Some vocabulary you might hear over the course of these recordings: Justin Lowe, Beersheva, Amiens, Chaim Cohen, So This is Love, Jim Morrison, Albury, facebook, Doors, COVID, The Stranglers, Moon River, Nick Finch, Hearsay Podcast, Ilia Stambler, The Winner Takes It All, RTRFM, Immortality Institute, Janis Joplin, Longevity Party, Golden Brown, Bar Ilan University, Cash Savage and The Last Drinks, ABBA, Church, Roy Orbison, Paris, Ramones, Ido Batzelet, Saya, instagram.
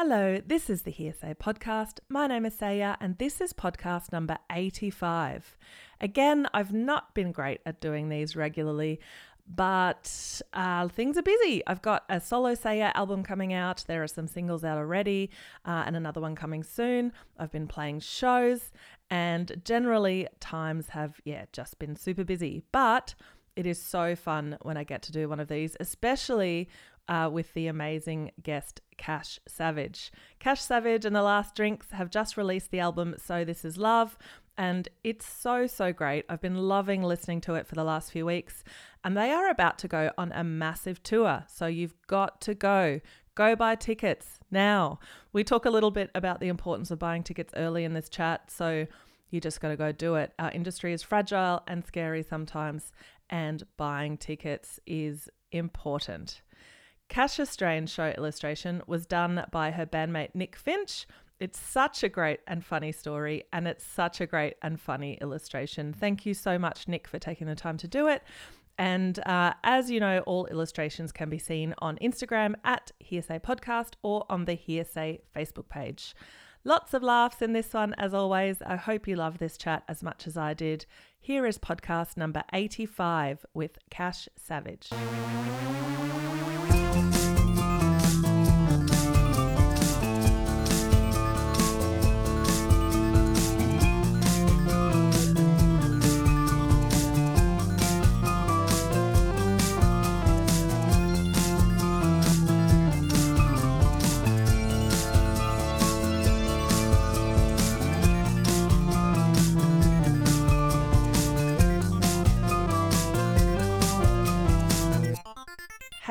Hello, this is the Hearsay Podcast. My name is Saya and this is podcast number 85. Again, I've not been great at doing these regularly, but things are busy. I've got a solo Saya album coming out. There are some singles out already and another one coming soon. I've been playing shows and generally times have, just been super busy. But it is so fun when I get to do one of these, especially with the amazing guest Cash Savage. Cash Savage and The Last Drinks have just released the album So This Is Love, and it's so great. I've been loving listening to it for the last few weeks, and they are about to go on a massive tour, so you've got to go. Go buy tickets now. We talk a little bit about the importance of buying tickets early in this chat, so you just got to go do it. Our industry is fragile and scary sometimes, and buying tickets is important. Cash's Strange show illustration was done by her bandmate Nick Finch. It's such a great and funny story, and it's such a great and funny illustration. Thank you so much, Nick, for taking the time to do it. And as you know, all illustrations can be seen on Instagram at Hearsay Podcast or on the Hearsay Facebook page. Lots of laughs in this one, as always. I hope you love this chat as much as I did. Here is podcast number 85 with Cash Savage.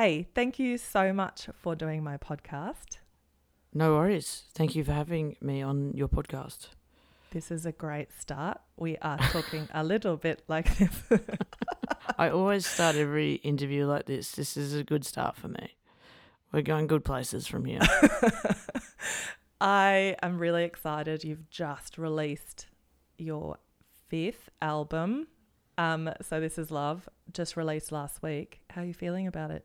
Hey, thank you so much for doing my podcast. No worries. Thank you for having me on your podcast. This is a great start. We are talking a little bit like this. I always start every interview like this. This is a good start for me. We're going good places from here. I am really excited. You've just released your 5th album, So This Is Love, just released last week. How are you feeling about it?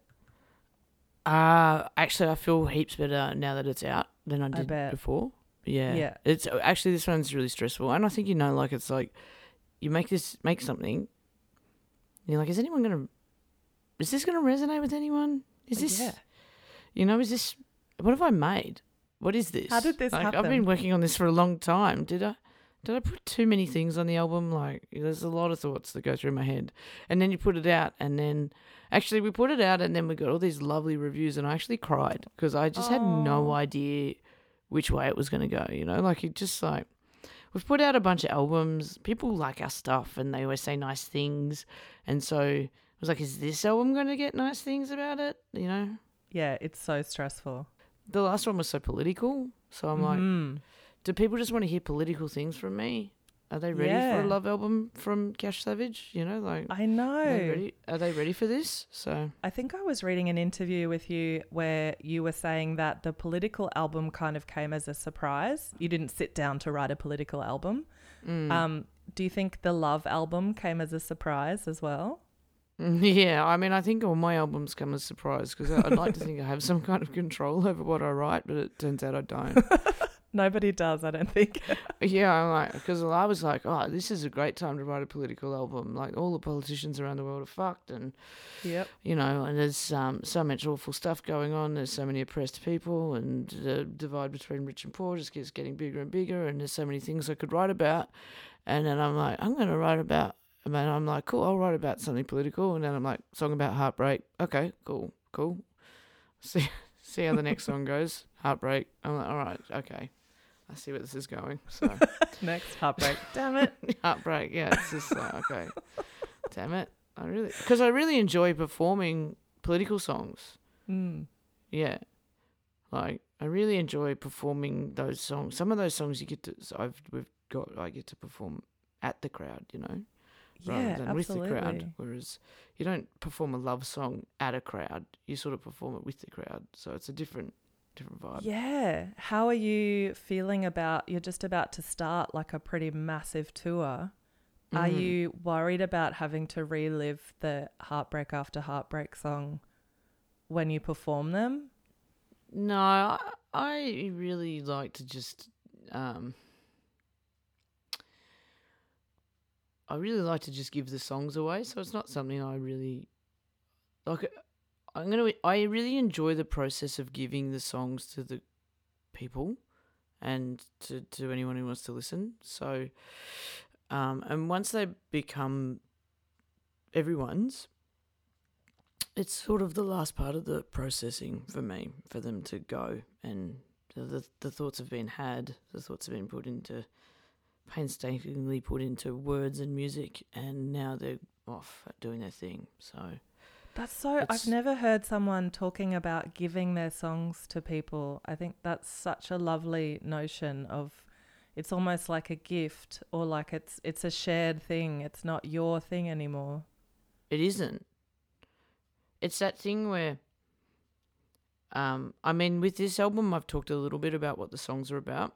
Actually, I feel heaps better now that it's out than I did before. Yeah. It's actually, this one's really stressful, and I think it's like you make something, and you're like, is this gonna resonate with anyone? Is this, is this? What have I made? What is this? How did this happen? I've been working on this for a long time. Did I put too many things on the album? Like, there's a lot of thoughts that go through my head. And then you put it out, and then actually we put it out, and then we got all these lovely reviews, and I actually cried because I just had no idea which way it was going to go, Like, it just like, we've put out a bunch of albums. People like our stuff, and they always say nice things. And so I was like, is this album going to get nice things about it, Yeah, it's so stressful. The last one was so political, so I'm like, do people just want to hear political things from me? Are they ready for a love album from Cash Savage? I know. Are they ready for this? So I think I was reading an interview with you where you were saying that the political album kind of came as a surprise. You didn't sit down to write a political album. Do you think the love album came as a surprise as well? Yeah, I think all my albums come as a surprise because I'd like to think I have some kind of control over what I write, but it turns out I don't. Nobody does, I don't think. I'm like, because I was like, this is a great time to write a political album. Like, all the politicians around the world are fucked, and and there's so much awful stuff going on. There's so many oppressed people, and the divide between rich and poor just keeps getting bigger and bigger. And there's so many things I could write about. And then I'm like, I'm going to write about. And then I'm like, cool, I'll write about something political. And then I'm like, song about heartbreak. Okay, cool. See how the next song goes. Heartbreak. I'm like, all right, okay. I see where this is going. So next, heartbreak. Damn it. Heartbreak. Yeah, it's just like, okay. Damn it. I really enjoy performing political songs. Yeah. Like, I really enjoy performing those songs. Some of those songs I get to perform at the crowd, rather than absolutely. With the crowd. Whereas you don't perform a love song at a crowd. You sort of perform it with the crowd. So it's a different vibe. Yeah. How are you feeling about, you're just about to start like a pretty massive tour. Are you worried about having to relive the heartbreak after heartbreak song when you perform them? No, I really like to just, give the songs away. So it's not something I really like. I really enjoy the process of giving the songs to the people and to anyone who wants to listen. So, and once they become everyone's, it's sort of the last part of the processing for me, for them to go, and the thoughts have been had, the thoughts have been painstakingly put into words and music, and now they're off doing their thing. So that's I've never heard someone talking about giving their songs to people. I think that's such a lovely notion of, it's almost like a gift, or like it's a shared thing. It's not your thing anymore. It isn't. It's that thing where, with this album, I've talked a little bit about what the songs are about,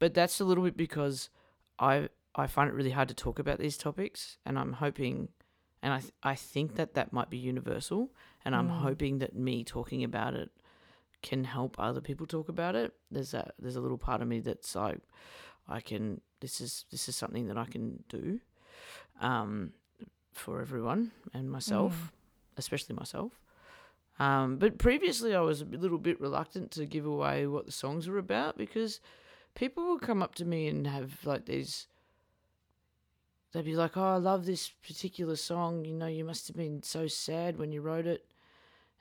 but that's a little bit because I find it really hard to talk about these topics, and I'm hoping, and I think that might be universal, and I'm hoping that me talking about it can help other people talk about it. There's a little part of me that's like, this is something that I can do, for everyone and myself. Especially myself. But previously I was a little bit reluctant to give away what the songs were about, because people will come up to me and have like these, they'd be like, oh, I love this particular song, you know, you must have been so sad when you wrote it.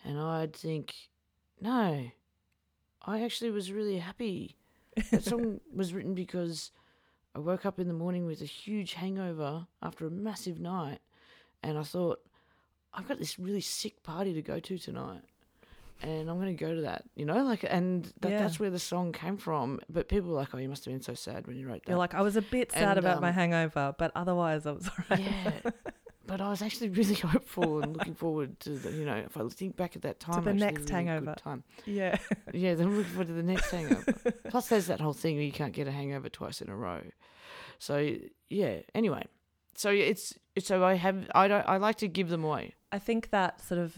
And I'd think, no, I actually was really happy. That song was written because I woke up in the morning with a huge hangover after a massive night, and I thought, I've got this really sick party to go to tonight, and I'm going to go to that, you know, like, and that's where the song came from. But people were like, oh, you must have been so sad when you wrote that. You're like, I was a bit sad about my hangover, but otherwise I was all right. Yeah, but I was actually really hopeful and looking forward to, if I think back at that time. To the next hangover. Time. Yeah. Yeah, then looking forward to the next hangover. Plus there's that whole thing where you can't get a hangover twice in a row. So, yeah, anyway. So I like to give them away. I think that sort of,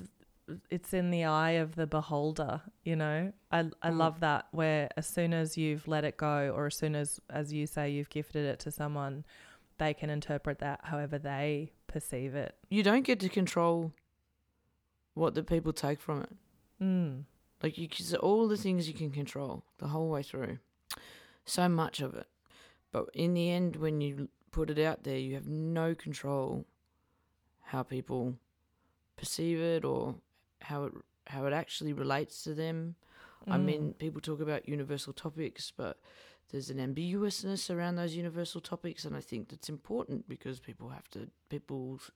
it's in the eye of the beholder, you know. I love that, where as soon as you've let it go, or as soon as you say you've gifted it to someone, they can interpret that however they perceive it. You don't get to control what the people take from it. Like, all the things you can control the whole way through, so much of it. But in the end, when you put it out there, you have no control how people perceive it, or how it actually relates to them. I mean, people talk about universal topics, but there's an ambiguousness around those universal topics, and I think that's important, because people's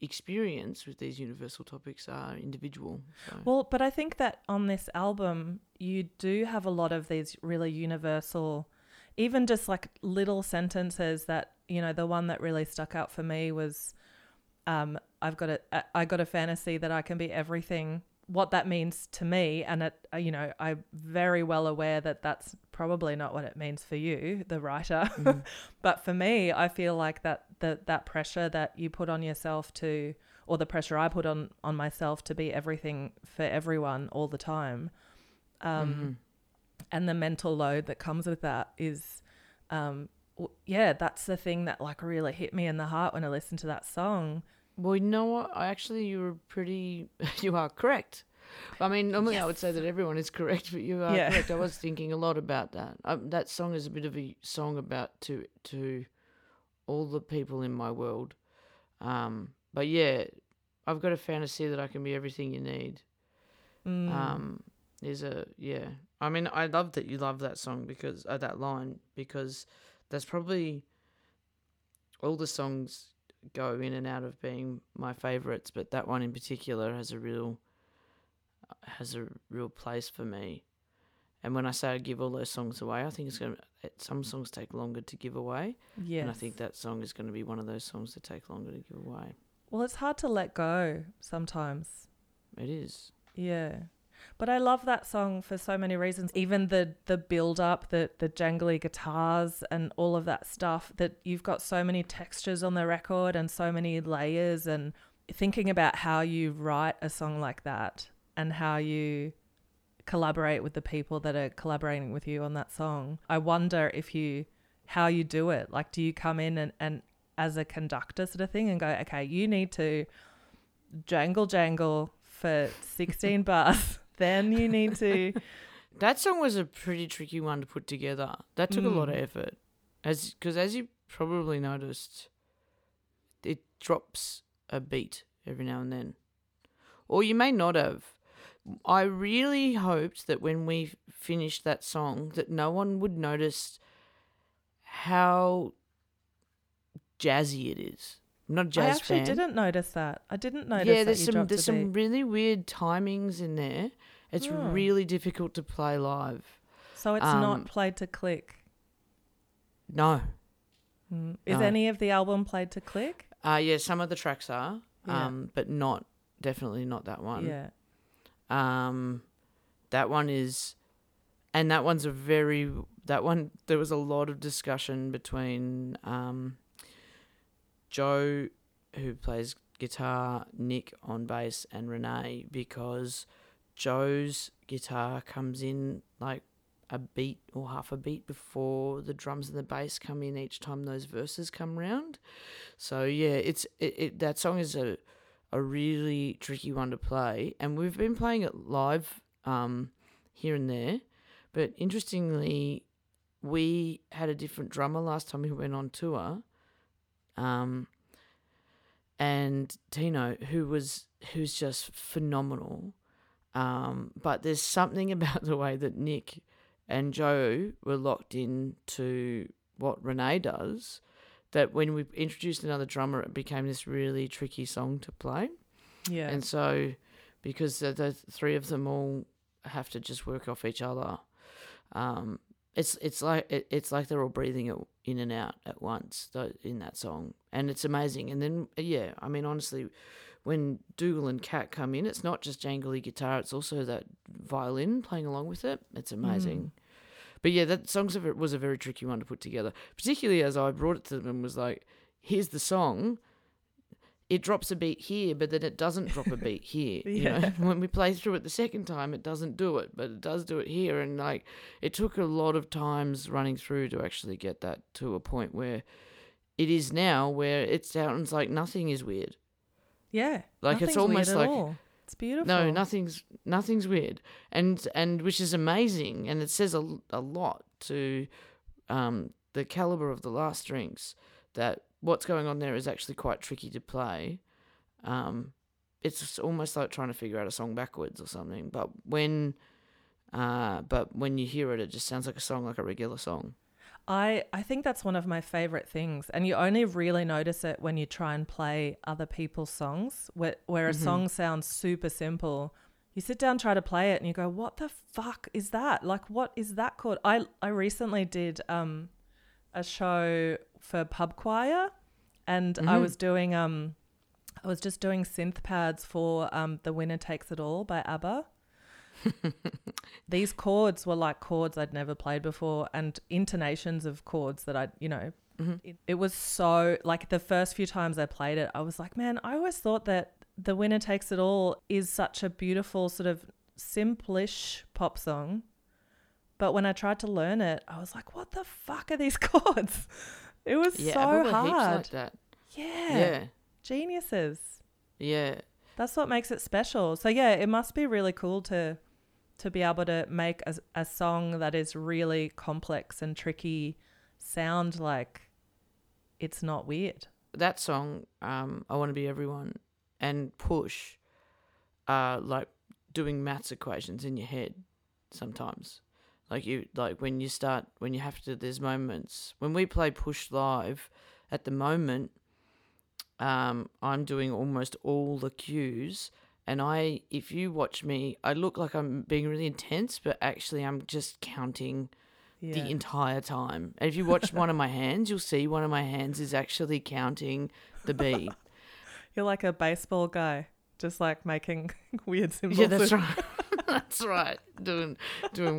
experience with these universal topics are individual. So. Well, but I think that on this album you do have a lot of these really universal, even just like little sentences that, you know, the one that really stuck out for me was, I got a fantasy that I can be everything, what that means to me. And it, you know, I'm very well aware that that's probably not what it means for you, the writer. Mm-hmm. But for me, I feel like that pressure that you put on yourself to, or the pressure I put on myself to be everything for everyone all the time. Mm-hmm. And the mental load that comes with that is, that's the thing that like really hit me in the heart when I listened to that song. Well, you know what? You are correct. I mean, normally I would say that everyone is correct, but you are correct. I was thinking a lot about that. That song is a bit of a song about to all the people in my world. But yeah, I've got a fantasy that I can be everything you need. I mean, I love that you love that song because of that line, because that's probably all the songs go in and out of being my favourites, but that one in particular has a real place for me. And when I say I give all those songs away, I think some songs take longer to give away. Yes. And I think that song is going to be one of those songs that take longer to give away. Well, it's hard to let go sometimes. It is. Yeah. But I love that song for so many reasons. Even the build up, the jangly guitars and all of that stuff, that you've got so many textures on the record and so many layers, and thinking about how you write a song like that and how you collaborate with the people that are collaborating with you on that song. I wonder if you, how you do it. Like, do you come in and as a conductor sort of thing and go, okay, you need to jangle for 16 bars. Then you need to. That song was a pretty tricky one to put together. That took a lot of effort. Because as you probably noticed, it drops a beat every now and then. Or you may not have. I really hoped that when we finished that song that no one would notice how jazzy it is. I'm not a jazz fan. I actually didn't notice that. I didn't notice that. Yeah, there's some really weird timings in there. It's really difficult to play live. So it's not played to click? No. Is any of the album played to click? Yeah, some of the tracks are, but not. Definitely not that one. Yeah. That one is, and that one's a very, that one, there was a lot of discussion between Joe, who plays guitar, Nick on bass, and Renee, because Joe's guitar comes in like a beat or half a beat before the drums and the bass come in each time those verses come round. So yeah, it's that song is a really tricky one to play, and we've been playing it live here and there, but interestingly we had a different drummer last time we went on tour, and Tino, who's just phenomenal, but there's something about the way that Nick and Joe were locked in to what Renee does that when we introduced another drummer, it became this really tricky song to play. Yeah. And so because the three of them all have to just work off each other, it's like they're all breathing in and out at once in that song, and it's amazing. And then, yeah, I mean, honestly, when Dougal and Kat come in, it's not just jangly guitar, it's also that violin playing along with it. It's amazing. Mm. But, yeah, that song was a very tricky one to put together, particularly as I brought it to them and was like, here's the song. It drops a beat here, but then it doesn't drop a beat here. Yeah. You know? When we play through it the second time, it doesn't do it, but it does do it here. And, like, it took a lot of times running through to actually get that to a point where it is now, where it sounds like nothing is weird. Yeah. Like, it's almost like... all. It's beautiful. No, nothing's weird, and which is amazing, and it says a lot to the caliber of The Last Drinks that what's going on there is actually quite tricky to play. It's almost like trying to figure out a song backwards or something. But when you hear it, it just sounds like a song, like a regular song. I think that's one of my favourite things, and you only really notice it when you try and play other people's songs where a song sounds super simple. You sit down, try to play it, and you go, what the fuck is that? Like, what is that called? I recently did a show for Pub Choir, and I was just doing synth pads for The Winner Takes It All by ABBA. These chords were like chords I'd never played before, and intonations of chords that I'd, you know, it was so, like, the first few times I played it, I was like, man, I always thought that The Winner Takes It All is such a beautiful sort of simplish pop song. But when I tried to learn it, I was like, what the fuck are these chords? It was so hard. Heaps like that. Yeah. Geniuses. Yeah. That's what makes it special. So, yeah, it must be really cool to be able to make a song that is really complex and tricky sound like it's not weird. That song, I Want to Be Everyone, and Push, like doing maths equations in your head sometimes. There's moments. When we play Push live at the moment, I'm doing almost all the cues, and if you watch me, I look like I'm being really intense, but actually I'm just counting the entire time. And if you watch one of my hands, you'll see one of my hands is actually counting the beat. You're like a baseball guy, just like making weird symbols. Yeah, that's right. That's right. Doing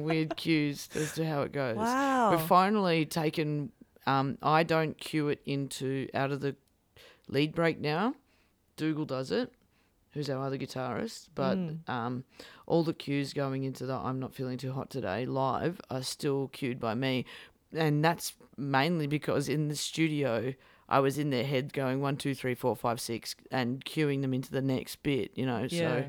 weird cues as to how it goes. Wow. We've finally taken. I don't cue it out of the lead break now. Dougal does it. who's our other guitarist, but all the cues going into the I'm Not Feeling Too Hot Today live are still cued by me. And that's mainly because in the studio, I was in their head going 1, 2, 3, 4, 5, 6 and cueing them into the next bit, you know. Yeah.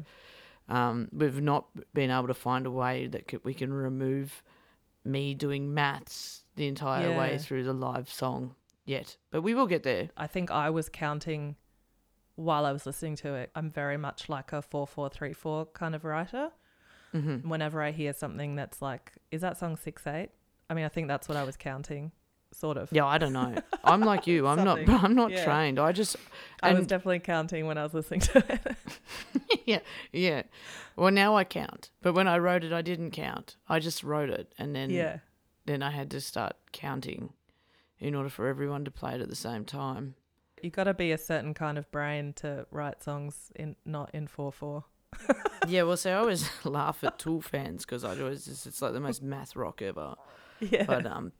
So we've not been able to find a way that we can remove me doing maths the entire way through the live song yet. But we will get there. I think I was counting while I was listening to it. I'm very much like a 4-4-3-4 kind of writer. Mm-hmm. Whenever I hear something that's like, is that song 6-8? I mean, I think that's what I was counting, sort of. Yeah, I don't know. I'm like you. I'm not trained. I was definitely counting when I was listening to it. Yeah. Well, now I count. But when I wrote it, I didn't count. I just wrote it, and then I had to start counting in order for everyone to play it at the same time. You got to be a certain kind of brain to write songs not in 4-4. Yeah, well, see, I always laugh at Tool fans because it's like the most math rock ever. Yeah. But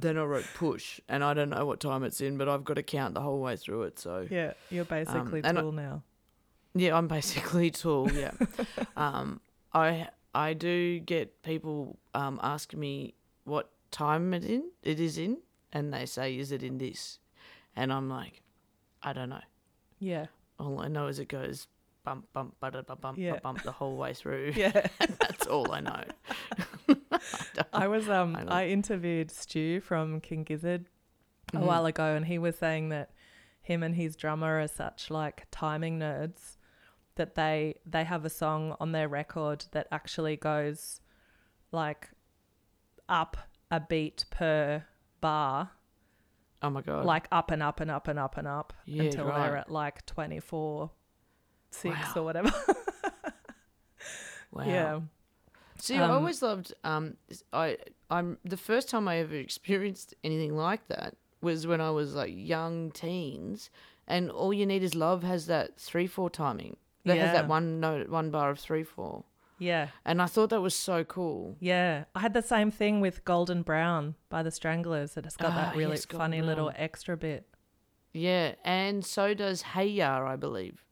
then I wrote Push, and I don't know what time it's in, but I've got to count the whole way through it. So yeah, you're basically Tool now. Yeah, I'm basically Tool. Yeah. I do get people ask me what time it is in, and they say, "Is it in this?" And I'm like, I don't know. Yeah. All I know is it goes bump, bump, ba-da, ba, bump, ba, bump the whole way through. Yeah. That's all I know. I interviewed Stu from King Gizzard a while ago, and he was saying that him and his drummer are such like timing nerds that they have a song on their record that actually goes like up a beat per bar. Oh my God. Like up and up and up and up and up until they're at like 24/6 or whatever. Wow. Yeah. See, I always loved the first time I ever experienced anything like that was when I was like young teens, and All You Need Is Love has that 3-4 timing. That has that one note, one bar of 3-4. Yeah. And I thought that was so cool. Yeah. I had the same thing with Golden Brown by The Stranglers. That it's got that really funny little extra bit. Yeah. And so does Hey Ya, I believe.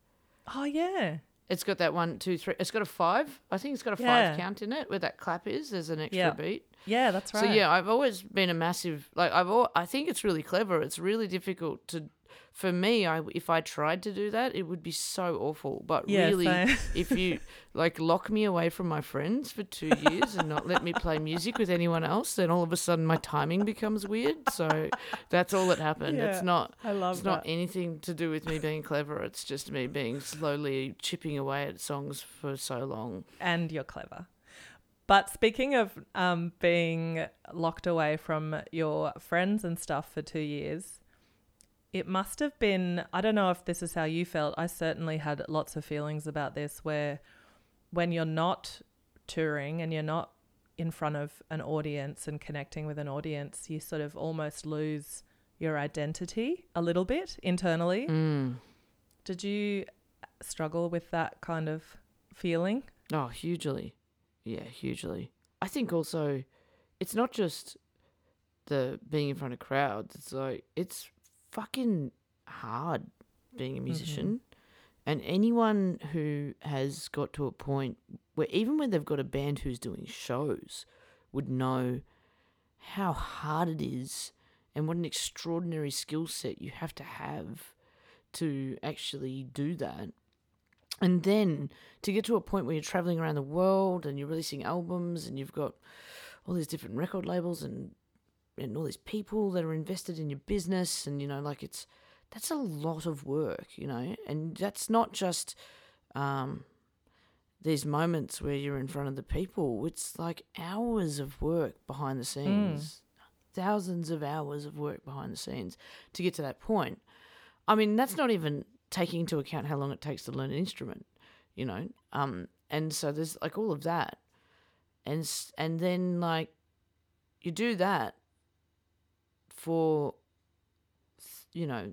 Oh, yeah. It's got that 1, 2, 3. It's got a 5. I think it's got a 5 count in it where that clap is. There's an extra beat. Yeah, that's right. So, yeah, I've always been a massive – like I think it's really clever. It's really difficult to – for me, if I tried to do that, it would be so awful. But really, if you like lock me away from my friends for 2 years and not let me play music with anyone else, then all of a sudden my timing becomes weird. So that's all that happened. Yeah, it's not anything to do with me being clever. It's just me being slowly chipping away at songs for so long. And you're clever. But speaking of being locked away from your friends and stuff for 2 years, it must have been, I don't know if this is how you felt, I certainly had lots of feelings about this, where when you're not touring and you're not in front of an audience and connecting with an audience, you sort of almost lose your identity a little bit internally. Mm. Did you struggle with that kind of feeling? Oh, hugely. Yeah, hugely. I think also it's not just the being in front of crowds. It's like it's fucking hard being a musician, and anyone who has got to a point where even when they've got a band who's doing shows would know how hard it is and what an extraordinary skill set you have to actually do that. And then to get to a point where you're traveling around the world and you're releasing albums and you've got all these different record labels and all these people that are invested in your business, and, you know, like that's a lot of work, you know, and that's not just these moments where you're in front of the people. It's like hours of work behind the scenes, thousands of hours of work behind the scenes to get to that point. I mean, that's not even taking into account how long it takes to learn an instrument, you know, and so there's like all of that. And then like you do that for, you know,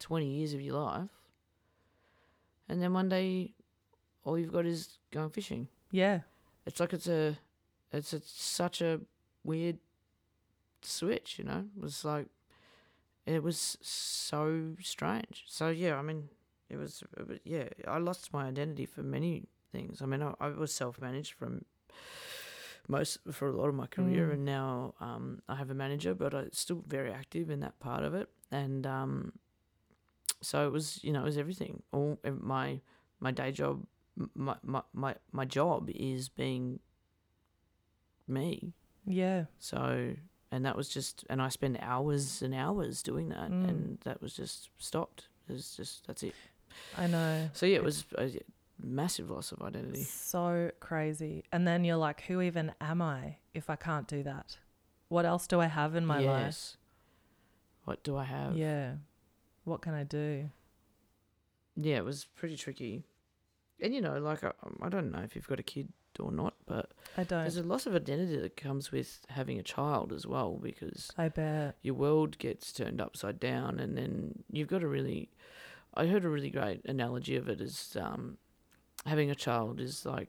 20 years of your life, and then one day all you've got is going fishing. Yeah. It's like it's such a weird switch, you know. It was so strange. So, yeah, I mean, It was, I lost my identity for many things. I mean, I was self-managed for a lot of my career, and now I have a manager, but I'm still very active in that part of it. And so it was, you know, it was everything. All my day job, my job is being me. Yeah. So, and that was just, and I spend hours and hours doing that, and that was just stopped. It's just, that's it. I know. So yeah, it was a massive loss of identity. So crazy. And then you're like, who even am I if I can't do that? What else do I have in my life? What do I have? Yeah. What can I do? Yeah, it was pretty tricky. And, you know, like I don't know if you've got a kid or not, but I don't. There's a loss of identity that comes with having a child as well, because I bet your world gets turned upside down, and then you've got I heard a really great analogy of it as having a child is like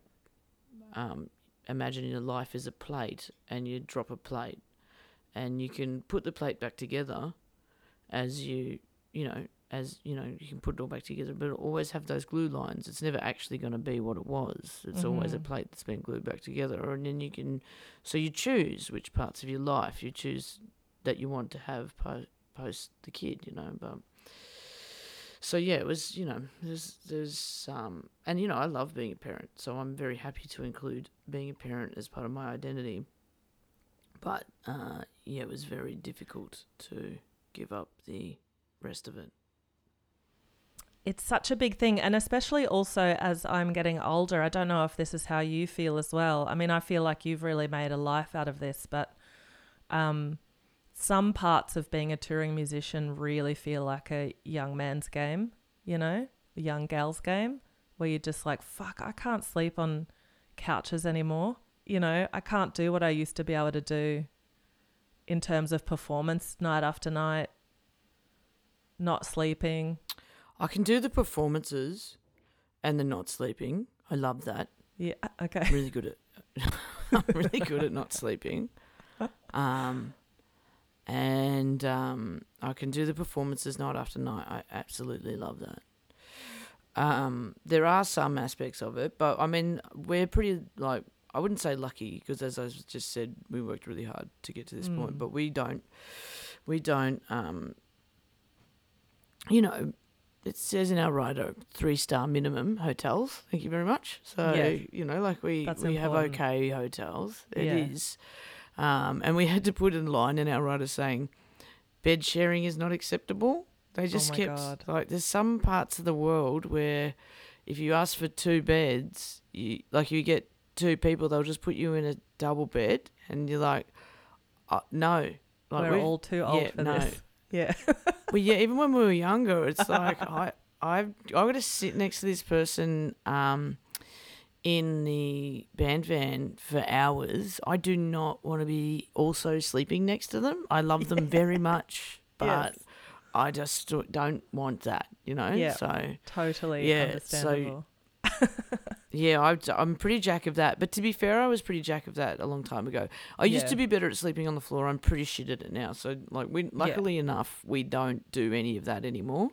imagining your life is a plate, and you drop a plate, and you can put the plate back together as you know, you can put it all back together, but it'll always have those glue lines. It's never actually going to be what it was. It's always a plate that's been glued back together. And then so you choose which parts of your life you choose that you want to have post the kid, you know. But so yeah, it was, you know, there's and you know, I love being a parent, so I'm very happy to include being a parent as part of my identity. But yeah, it was very difficult to give up the rest of it. It's such a big thing, and especially also as I'm getting older, I don't know if this is how you feel as well. I mean, I feel like you've really made a life out of this, but some parts of being a touring musician really feel like a young man's game, you know, a young gal's game, where you're just like, fuck, I can't sleep on couches anymore. You know, I can't do what I used to be able to do in terms of performance night after night, not sleeping. I can do the performances and the not sleeping. I love that. Yeah, okay. I'm really good at not sleeping. And I can do the performances night after night. I absolutely love that. There are some aspects of it, but, I mean, we're pretty, like, I wouldn't say lucky, because as I just said, we worked really hard to get to this point, but we don't, you know, it says in our rider 3-star minimum hotels. Thank you very much. So, you know, like we have okay hotels. It is. And we had to put in line in our rider saying bed sharing is not acceptable. They just like there's some parts of the world where if you ask for 2 beds, you get 2 people, they'll just put you in a double bed, and you're like, no. Like, we're all too old for this. Yeah. Well, yeah, even when we were younger, it's like I've got to sit next to this person in the band van for hours. I do not want to be also sleeping next to them. I love them very much, but I just don't want that, you know. Yeah, so, totally understandable. So, yeah, I'm pretty jack of that. But to be fair, I was pretty jack of that a long time ago. I used to be better at sleeping on the floor. I'm pretty shit at it now. So, like, luckily enough, we don't do any of that anymore.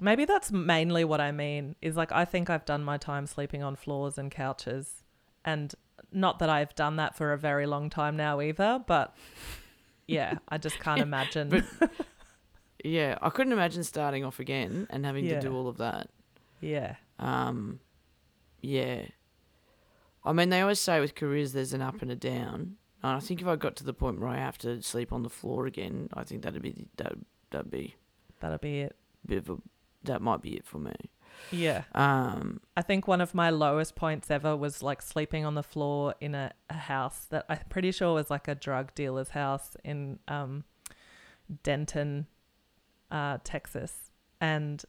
Maybe that's mainly what I mean is, like, I think I've done my time sleeping on floors and couches, and not that I've done that for a very long time now either, but, yeah, I just can't imagine. But, yeah, I couldn't imagine starting off again and having to do all of that. Yeah. Yeah. I mean, they always say with careers there's an up and a down, and I think if I got to the point where I have to sleep on the floor again, I think that'd be it. That might be it for me. Yeah. I think one of my lowest points ever was like sleeping on the floor in a house that I'm pretty sure was like a drug dealer's house in Denton, Texas. And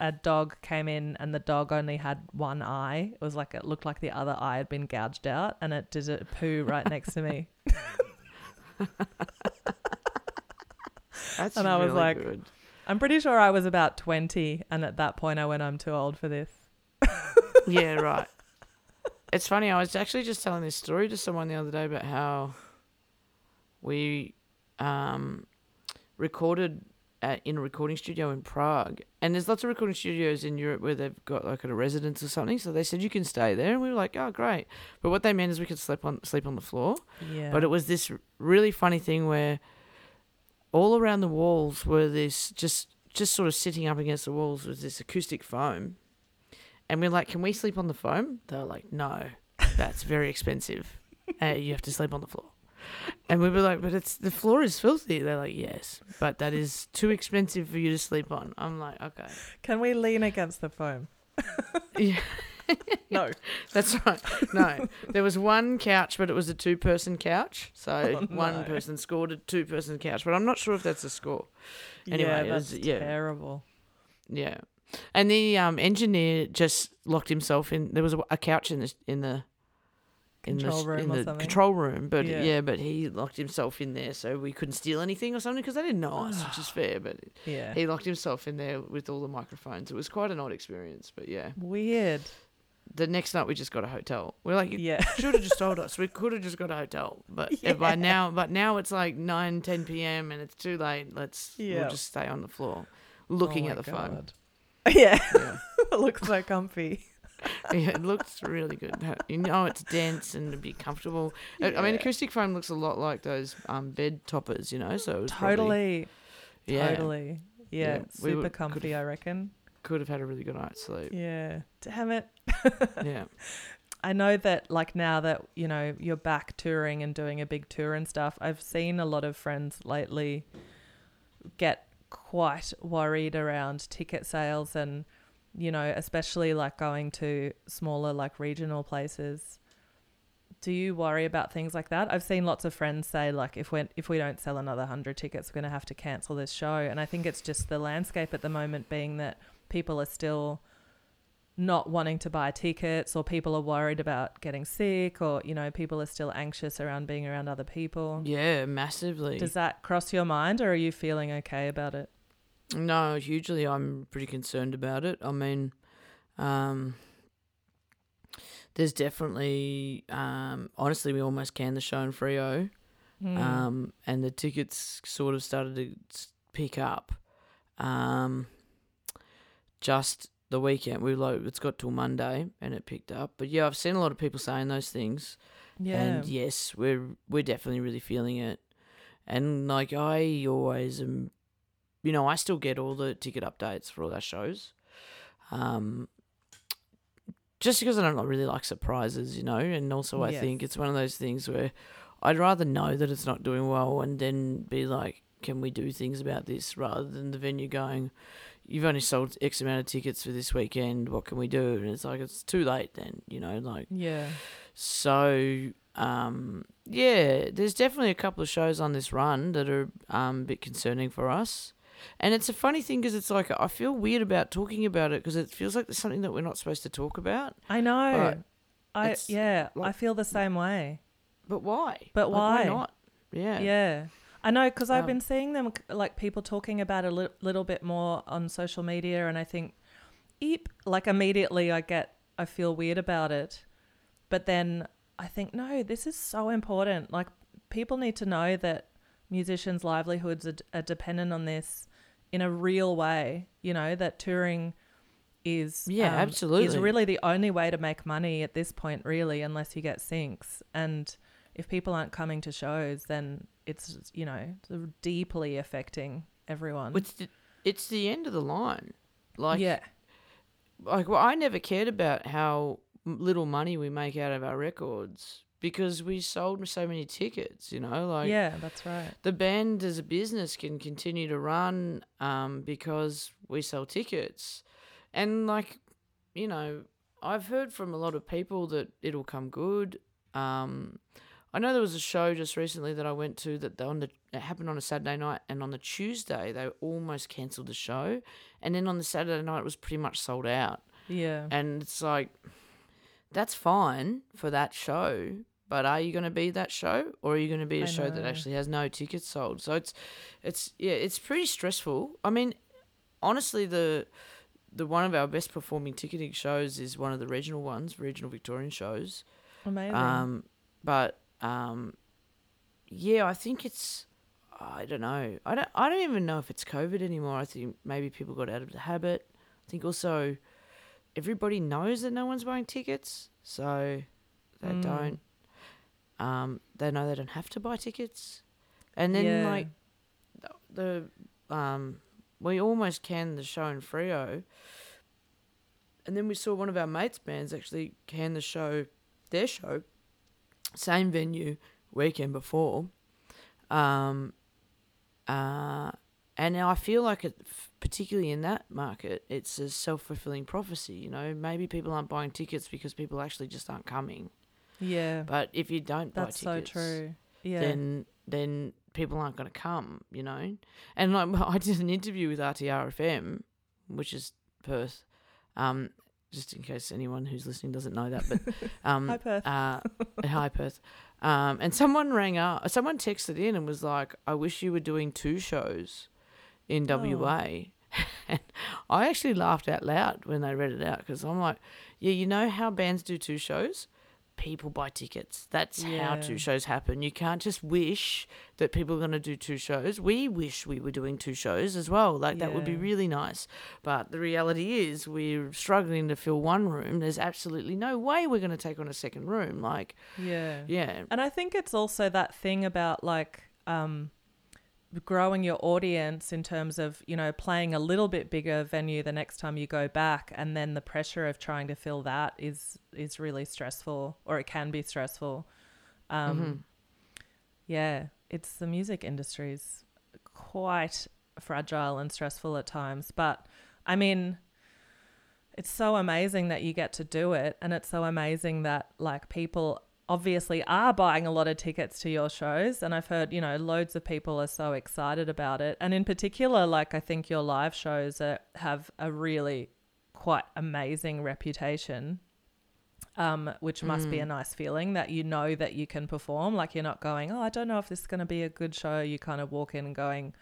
a dog came in, and the dog only had one eye. It was like, it looked like the other eye had been gouged out, and it did a poo right next to me. That's and I was really like, good. I'm pretty sure I was about 20, and at that point I went, I'm too old for this. Yeah, right. It's funny, I was actually just telling this story to someone the other day about how we recorded in a recording studio in Prague. And there's lots of recording studios in Europe where they've got like a residence or something. So they said, you can stay there. And we were like, oh, great. But what they meant is we could sleep on the floor. Yeah. But it was this really funny thing where all around the walls were this, just sort of sitting up against the walls was this acoustic foam. And we're like, can we sleep on the foam? They were like, no, that's very expensive. You have to sleep on the floor. And we were like, but the floor is filthy. They're like, yes, but that is too expensive for you to sleep on. I'm like, okay. Can we lean against the foam? Yeah. No. That's right. No. There was one couch, but it was a two-person couch. So one person scored a two-person couch, but I'm not sure if that's a score. Anyway, yeah, that's terrible. Yeah. And the engineer just locked himself in. There was a couch in the control room, but yeah, but he locked himself in there so we couldn't steal anything or something because they didn't know us, which is fair. But yeah, he locked himself in there with all the microphones. It was quite an odd experience, but yeah, weird. The next night we just got a hotel. We're like, you should have just told us. We could have just got a hotel, but by now it's like 9-10 p.m. and it's too late. We'll just stay on the floor looking at the phone. Yeah. It looks so comfy. Yeah, it looks really good. You know, it's dense and it'd be comfortable. Yeah. I mean, acoustic foam looks a lot like those bed toppers, you know. So it was totally. Yeah, yeah. Super comfy, I reckon. Could have had a really good night's sleep. Yeah. Damn it. Yeah. I know that, like, now that, you know, you're back touring and doing a big tour and stuff, I've seen a lot of friends lately get quite worried around ticket sales and, you know, especially like going to smaller, like regional places. Do you worry about things like that? I've seen lots of friends say, like, if we don't sell another 100 tickets, we're going to have to cancel this show. And I think it's just the landscape at the moment being that people are still not wanting to buy tickets, or people are worried about getting sick, or, you know, people are still anxious around being around other people. Yeah, massively. Does that cross your mind, or are you feeling okay about it? No, hugely. I'm pretty concerned about it. I mean, there's definitely, honestly, we almost canned the show in Frio, and the tickets sort of started to pick up. Just the weekend, it's got till Monday, and it picked up. But yeah, I've seen a lot of people saying those things. Yeah. And yes, we're definitely really feeling it. And like, I always am. You know, I still get all the ticket updates for all our shows, just because I don't really like surprises, you know. And also I think it's one of those things where I'd rather know that it's not doing well and then be like, can we do things about this, rather than the venue going, you've only sold X amount of tickets for this weekend, what can we do? And it's like, it's too late then, you know, like. Yeah. So, yeah, there's definitely a couple of shows on this run that are a bit concerning for us. And it's a funny thing because it's like, I feel weird about talking about it because it feels like there's something that we're not supposed to talk about. I know. I feel the same way. But why? Why not? Yeah. Yeah. I know, because I've been seeing them, like, people talking about a little bit more on social media, and I think, like, immediately I feel weird about it. But then I think, no, this is so important. Like, people need to know that musicians' livelihoods are dependent on this in a real way, you know, that touring is absolutely is really the only way to make money at this point, really, unless you get sinks. And if people aren't coming to shows, then it's, you know, deeply affecting everyone. It's the end of the line. Like, yeah. Like, well, I never cared about how little money we make out of our records, because we sold so many tickets, you know, like. Yeah, that's right. The band as a business can continue to run because we sell tickets. And, like, you know, I've heard from a lot of people that it'll come good. I know there was a show just recently that I went to it happened on a Saturday night, and on the Tuesday they almost cancelled the show, and then on the Saturday night it was pretty much sold out. Yeah. And it's like, that's fine for that show, but are you going to be that show, or are you going to be a show that actually has no tickets sold? So it's pretty stressful. I mean, honestly, the one of our best performing ticketing shows is one of the regional Victorian shows. Amazing. But yeah, I think it's I don't know. I don't even know if it's COVID anymore. I think maybe people got out of the habit. I think also everybody knows that no one's buying tickets, so they don't. They know they don't have to buy tickets, and then like the we almost canned the show in Frio, and then we saw one of our mates' bands actually can the show, their show, same venue weekend before. And I feel like it, particularly in that market, it's a self-fulfilling prophecy, you know. Maybe people aren't buying tickets because people actually just aren't coming. Yeah. But if you don't buy tickets, that's so true. Yeah. Then people aren't going to come, you know. And like I did an interview with RTRFM, which is Perth, just in case anyone who's listening doesn't know that. But hi Perth. Hi Perth. And someone rang up, someone texted in and was like, I wish you were doing two shows in WA. And I actually laughed out loud when they read it out because I'm like, yeah, you know how bands do two shows? People buy tickets. That's how two shows happen. You can't just wish that people are going to do two shows. We wish we were doing two shows as well. Like that would be really nice. But the reality is we're struggling to fill one room. There's absolutely no way we're going to take on a second room. Like, yeah. And I think it's also that thing about like growing your audience in terms of, you know, playing a little bit bigger venue the next time you go back, and then the pressure of trying to fill that is really stressful, or it can be stressful. Yeah, it's the music industry's quite fragile and stressful at times, but I mean, it's so amazing that you get to do it, and it's so amazing that like people obviously are buying a lot of tickets to your shows, and I've heard, you know, loads of people are so excited about it. And in particular, like I think your live shows have a really quite amazing reputation, which must be a nice feeling that you know that you can perform. Like you're not going, oh, I don't know if this is going to be a good show. You kind of walk in going,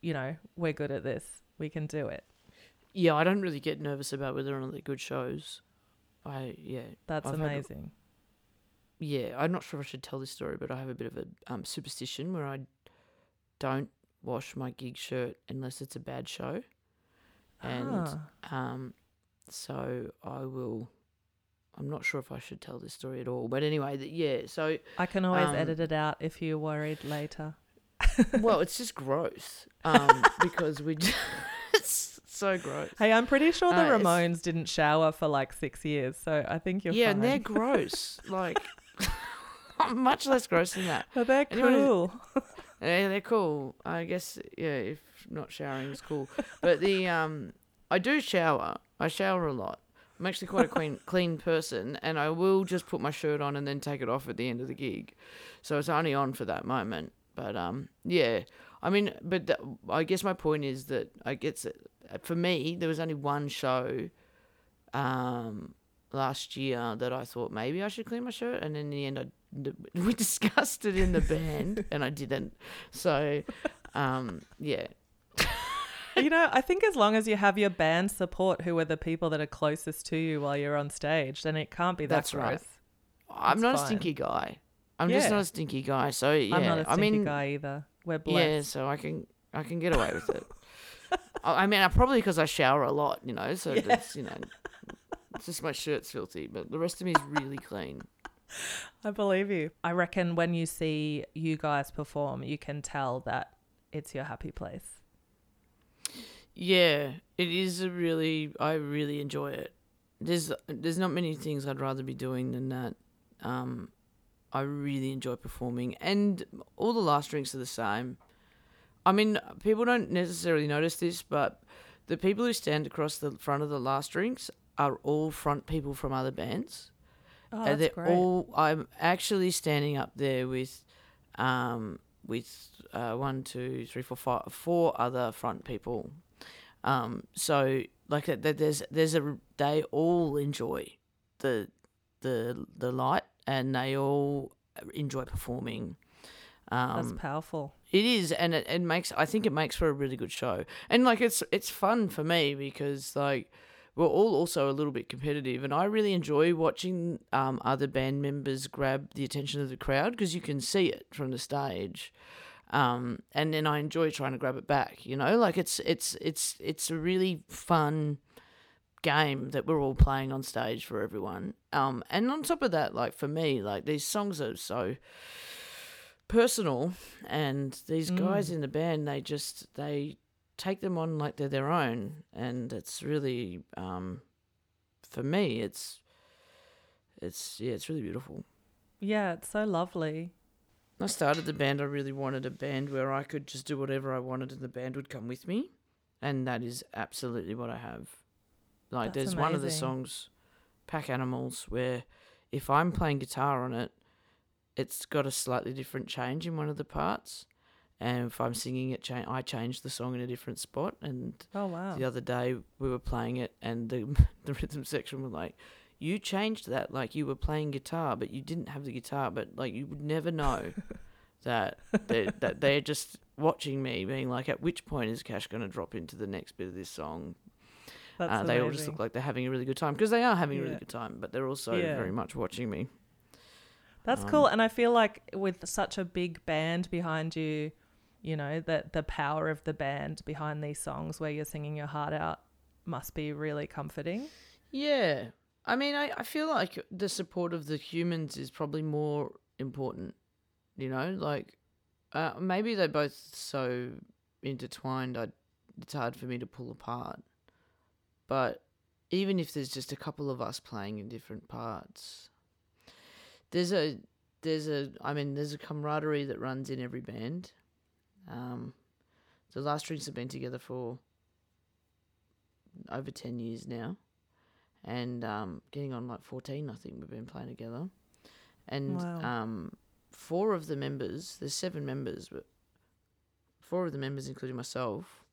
you know, we're good at this. We can do it. Yeah, I don't really get nervous about whether or not they're good shows. That's amazing. Yeah, I'm not sure if I should tell this story, but I have a bit of a superstition where I don't wash my gig shirt unless it's a bad show. And so I will – I'm not sure if I should tell this story at all. But anyway, so – I can always edit it out if you're worried later. Well, it's just gross because we – it's so gross. Hey, I'm pretty sure the Ramones didn't shower for like 6 years, so I think you're fine. Yeah, and they're gross. Like – much less gross than that. But they're cool. Yeah, they're cool. I guess, yeah, if not showering is cool. But the I do shower. I shower a lot. I'm actually quite a clean person, and I will just put my shirt on and then take it off at the end of the gig. So it's only on for that moment. But, yeah, I mean, but I guess my point is that I guess for me there was only one show last year that I thought maybe I should clean my shirt, and in the end we discussed it in the band and I didn't. So, yeah. You know, I think as long as you have your band support, who are the people that are closest to you while you're on stage, then it can't be that gross. Right. I'm not a stinky guy. I'm just not a stinky guy. So, yeah. I'm not a stinky guy either. We're blessed. Yeah, so I can get away with it. I mean, probably because I shower a lot, you know, so that's, you know, it's just my shirt's filthy, but the rest of me is really clean. I believe you. I reckon when you see you guys perform, you can tell that it's your happy place. Yeah, it is I really enjoy it. There's not many things I'd rather be doing than that. I really enjoy performing, and all the last drinks are the same. I mean, people don't necessarily notice this, but the people who stand across the front of the last drinks are all front people from other bands. Oh, that's great. I'm actually standing up there with 4 other front people. So like that, they all enjoy the light, and they all enjoy performing. That's powerful. It is, and it makes for a really good show. And like it's fun for me because like, we're all also a little bit competitive, and I really enjoy watching other band members grab the attention of the crowd because you can see it from the stage. And then I enjoy trying to grab it back, you know, like it's a really fun game that we're all playing on stage for everyone. And on top of that, like for me, like these songs are so personal, and these guys in the band, they take them on like they're their own. And it's really, for me, it's really beautiful. Yeah, it's so lovely. When I started the band, I really wanted a band where I could just do whatever I wanted and the band would come with me, and that is absolutely what I have. Like, there's amazing. One of the songs, Pack Animals, where if I'm playing guitar on it, it's got a slightly different change in one of the parts, and if I'm singing it, I change the song in a different spot. And the other day we were playing it, and the rhythm section were like, you changed that, like you were playing guitar, but you didn't have the guitar. But like you would never know that they're just watching me, being like, at which point is Cash going to drop into the next bit of this song? They all just look like they're having a really good time, because they are having a really good time, but they're also very much watching me. That's cool, and I feel like with such a big band behind you, you know, that the power of the band behind these songs, where you're singing your heart out, must be really comforting. Yeah. I mean, I feel like the support of the humans is probably more important, you know, like maybe they're both so intertwined it's hard for me to pull apart. But even if there's just a couple of us playing in different parts, there's a camaraderie that runs in every band. The Last Drinks have been together for over 10 years now. And getting on like 14, I think we've been playing together. And four of the members, there's seven members, but four of the members, including myself,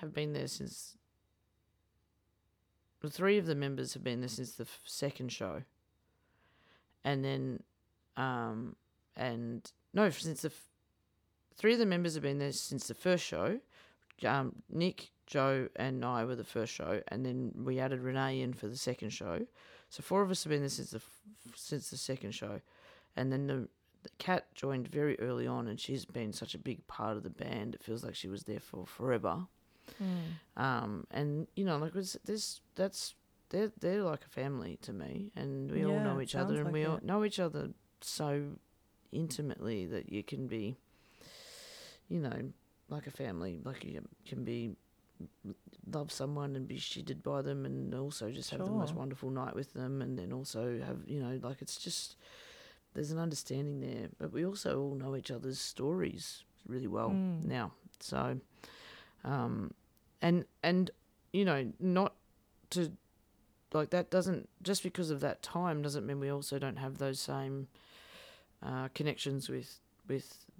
have been there since... Well, three of the members have been there since the second show. And then... Three of the members have been there since the first show. Nick, Joe and I were the first show, and then we added Renee in for the second show. So four of us have been there since the second show. And then the Kat joined very early on, and she's been such a big part of the band. It feels like she was there for forever. Mm. And, you know, like they're like a family to me, and we all know each other, and we all know each other so intimately that you can be, you know, like a family, like you can be... love someone and be shitted by them, and also just have the most wonderful night with them, and then also have, you know, like it's just there's an understanding there. But we also all know each other's stories really well now. So and you know, not to like that doesn't just because of that time doesn't mean we also don't have those same connections with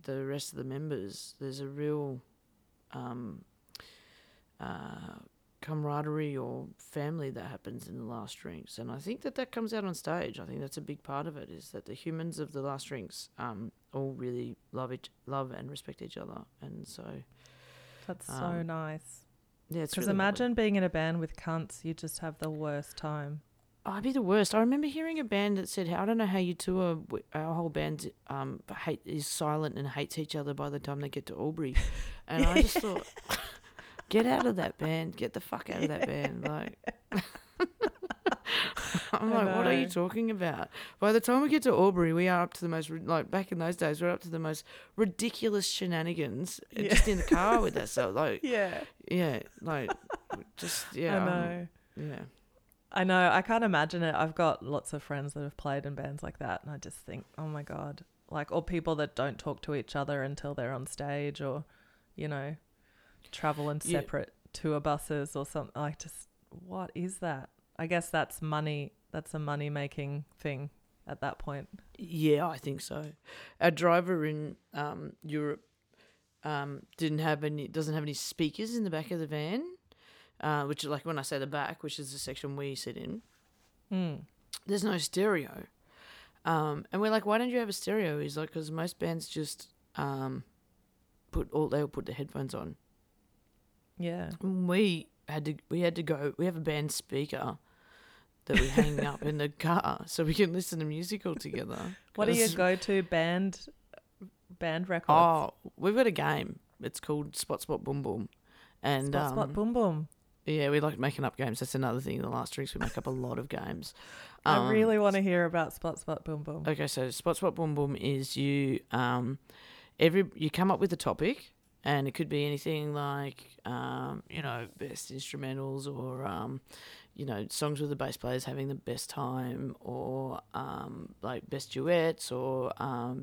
the rest of the members. There's a real camaraderie or family that happens in The Last Drinks, and I think that comes out on stage. I think that's a big part of it, is that the humans of The Last Drinks all really love and respect each other, and so that's so nice. Yeah, it's because really imagine being in a band with cunts, you just have the worst time. I'd be the worst. I remember hearing a band that said, I don't know how you tour, our whole band is silent and hates each other by the time they get to Albury, and I just thought. Get out of that band. Get the fuck out of that band. Like, I'm like, what are you talking about? By the time we get to Albury, we are up to the most, like back in those days, we're up to the most ridiculous shenanigans just in the car with ourselves. Like, yeah, like just, yeah. I know. Yeah. I know. I can't imagine it. I've got lots of friends that have played in bands like that, and I just think, oh my God. Like, or people that don't talk to each other until they're on stage, or, you know. Travel in separate tour buses or something. Like, just what is that? I guess that's money. That's a money making thing at that point. Yeah, I think so. Our driver in Europe doesn't have any speakers in the back of the van, which is like when I say the back, which is the section we sit in. Mm. There's no stereo, and we're like, why don't you have a stereo? He's like, because most bands just they'll put the headphones on. Yeah, we had to go. We have a band speaker that we hang up in the car so we can listen to music all together. What are your go-to band band records? Oh, we've got a game. It's called Spot Spot Boom Boom. And Spot Spot Boom Boom. Yeah, we like making up games. That's another thing in The Last Drinks. We make up a lot of games. I really want to hear about Spot Spot Boom Boom. Okay, so Spot Spot Boom Boom is you come up with a topic, and it could be anything like best instrumentals or songs with the bass players having the best time or best duets or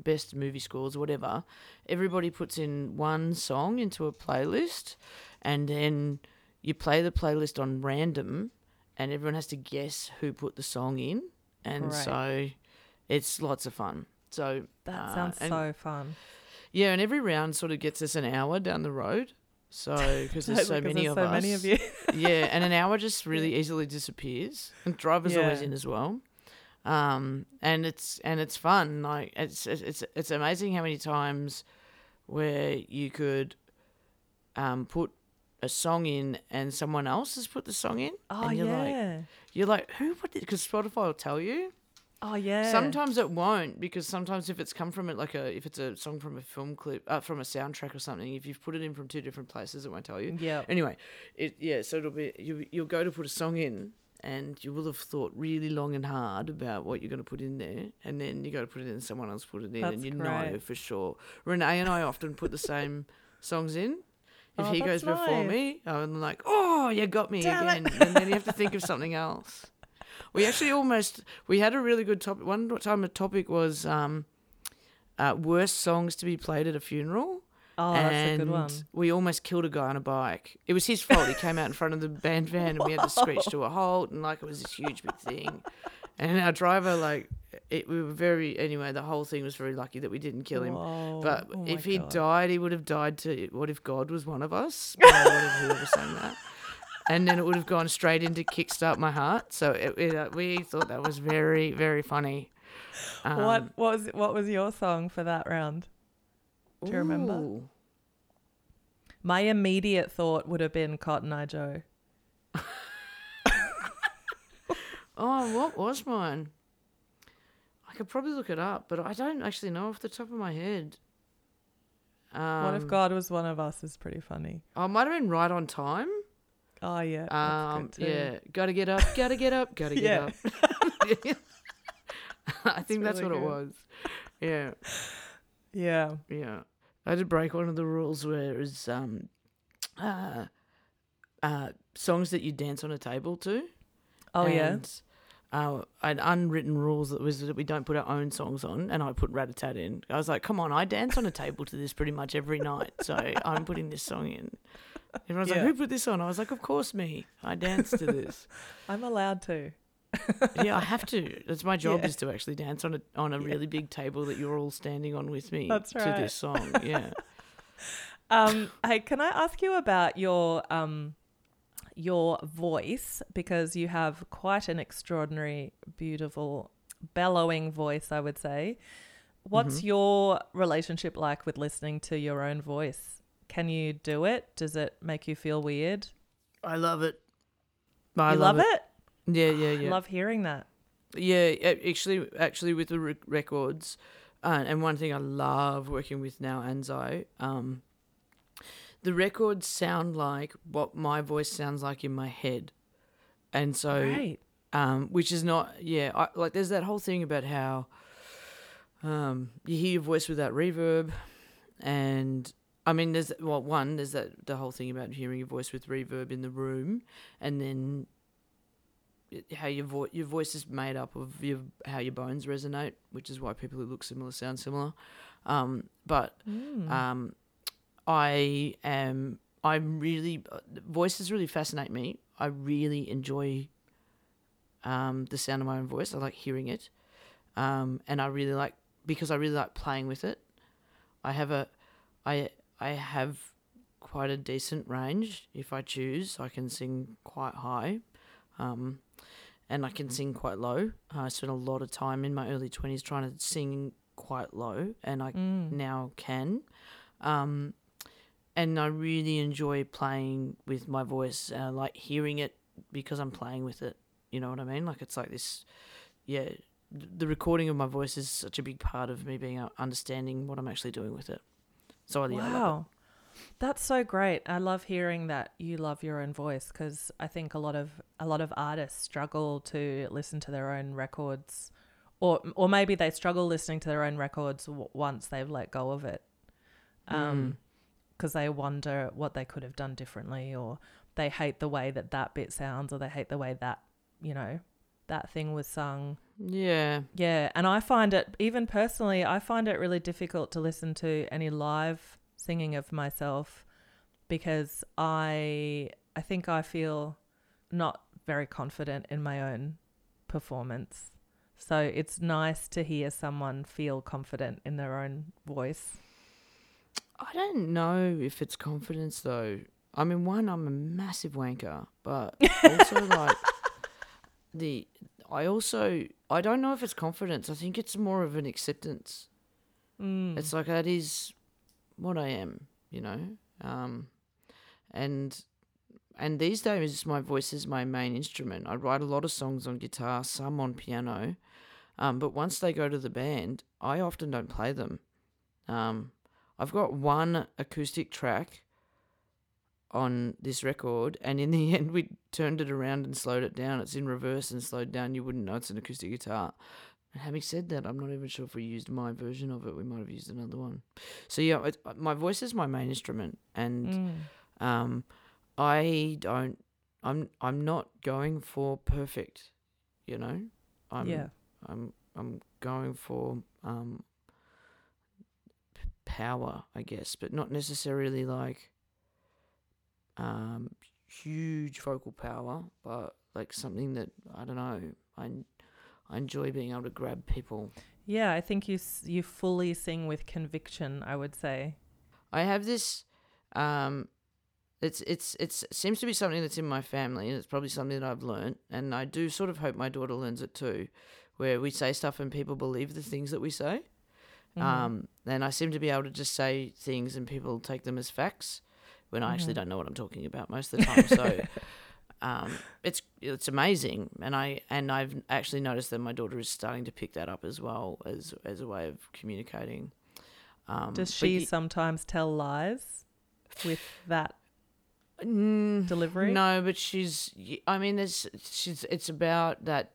best movie scores, whatever. Everybody puts in one song into a playlist, and then you play the playlist on random and everyone has to guess who put the song in. And so it's lots of fun. So that sounds so fun. Yeah, and every round sort of gets us an hour down the road. So because there's so many of us. Many of you. Yeah, and an hour just really easily disappears. And driver's always in as well. And it's fun. Like it's amazing how many times where you could put a song in and someone else has put the song in. Oh, and you're like, who put it? Because Spotify will tell you. Oh, yeah. Sometimes it won't, because sometimes if it's come from it, if it's a song from a film clip, from a soundtrack or something, if you've put it in from two different places, it won't tell you. Yeah. Anyway, so it'll be, you'll go to put a song in and you will have thought really long and hard about what you're going to put in there, and then you go to put it in and someone else put it in. That's and know for sure. Renee and I often put the same songs in. If he goes before me, I'm like, oh, you got me again. And then you have to think of something else. We actually we had a really good topic. One time the topic was worst songs to be played at a funeral. Oh, that's a good one. We almost killed a guy on a bike. It was his fault. He came out in front of the band van and we had to screech to a halt, and it was this huge big thing. And our driver, the whole thing was very lucky that we didn't kill him. Whoa. But if he died, he would have died to What If God Was One of Us? Whoever sang that. And then it would have gone straight into Kickstart My Heart. So we thought that was very, very funny. What was your song for that round? Do you remember? My immediate thought would have been Cotton Eye Joe. Oh, what was mine? I could probably look it up, but I don't actually know off the top of my head. What If God Was One of Us is pretty funny. I might have been Right on Time. Oh, yeah. Yeah. Gotta get up, gotta get up, gotta get up. I think that's really what it was. Yeah. Yeah. Yeah. I had to break one of the rules where it's songs that you dance on a table to. Oh, I'd unwritten rules that we don't put our own songs on, and I put Rat-a-tat in. I was like, come on, I dance on a table to this pretty much every night, so I'm putting this song in. Everyone's like, who put this on? I was like, of course me. I dance to this. I'm allowed to. Yeah, I have to. That's my job is to actually dance on a really big table that you're all standing on with me. That's right. To this song. Yeah. Hey, can I ask you about your voice, because you have quite an extraordinary, beautiful, bellowing voice, I would say. What's your relationship like with listening to your own voice? Can you do it? Does it make you feel weird? I love it. You love it? Yeah. I love hearing that. Yeah, actually with the records, and one thing I love working with now, Anzo, the records sound like what my voice sounds like in my head. And so, which is not, there's that whole thing about how you hear your voice without reverb. And I mean, there's the whole thing about hearing your voice with reverb in the room, and then how your voice is made up of how your bones resonate, which is why people who look similar sound similar. Voices really fascinate me. I really enjoy the sound of my own voice. I like hearing it. And I really like playing with it. I have quite a decent range. If I choose, I can sing quite high, and I can sing quite low. I spent a lot of time in my early 20s trying to sing quite low, and I now can. And I really enjoy playing with my voice, like hearing it, because I'm playing with it. You know what I mean? Like it's like this, the recording of my voice is such a big part of me being understanding what I'm actually doing with it. So I love it. That's so great. I love hearing that you love your own voice, because I think a lot of artists struggle to listen to their own records, or maybe they struggle listening to their own records once they've let go of it, because they wonder what they could have done differently, or they hate the way that bit sounds, or they hate the way that, you know, that thing was sung. Yeah. And I find it, even personally, I find it really difficult to listen to any live singing of myself, because I think I feel not very confident in my own performance. So it's nice to hear someone feel confident in their own voice. I don't know if it's confidence though. I mean, one, I'm a massive wanker, but also like I don't know if it's confidence. I think it's more of an acceptance. It's like, that is what I am, you know. And these days my voice is my main instrument. I write a lot of songs on guitar, some on piano, but once they go to the band, I often don't play them. I've got one acoustic track on this record, and in the end we turned it around and slowed it down. It's in reverse and slowed down. You wouldn't know it's an acoustic guitar. And having said that, I'm not even sure if we used my version of it. We might have used another one. So yeah, my voice is my main instrument, and I'm not going for perfect, you know. I'm going for power, I guess, but not necessarily like huge vocal power, but like something that, I don't know, I enjoy being able to grab people. Yeah, I think you fully sing with conviction, I would say. I have this, it seems to be something that's in my family, and it's probably something that I've learned, and I do sort of hope my daughter learns it too, where we say stuff and people believe the things that we say. And I seem to be able to just say things and people take them as facts, when I actually don't know what I'm talking about most of the time. So it's amazing, and I've actually noticed that my daughter is starting to pick that up as well as a way of communicating. Does she sometimes tell lies with that delivery? No, but it's about that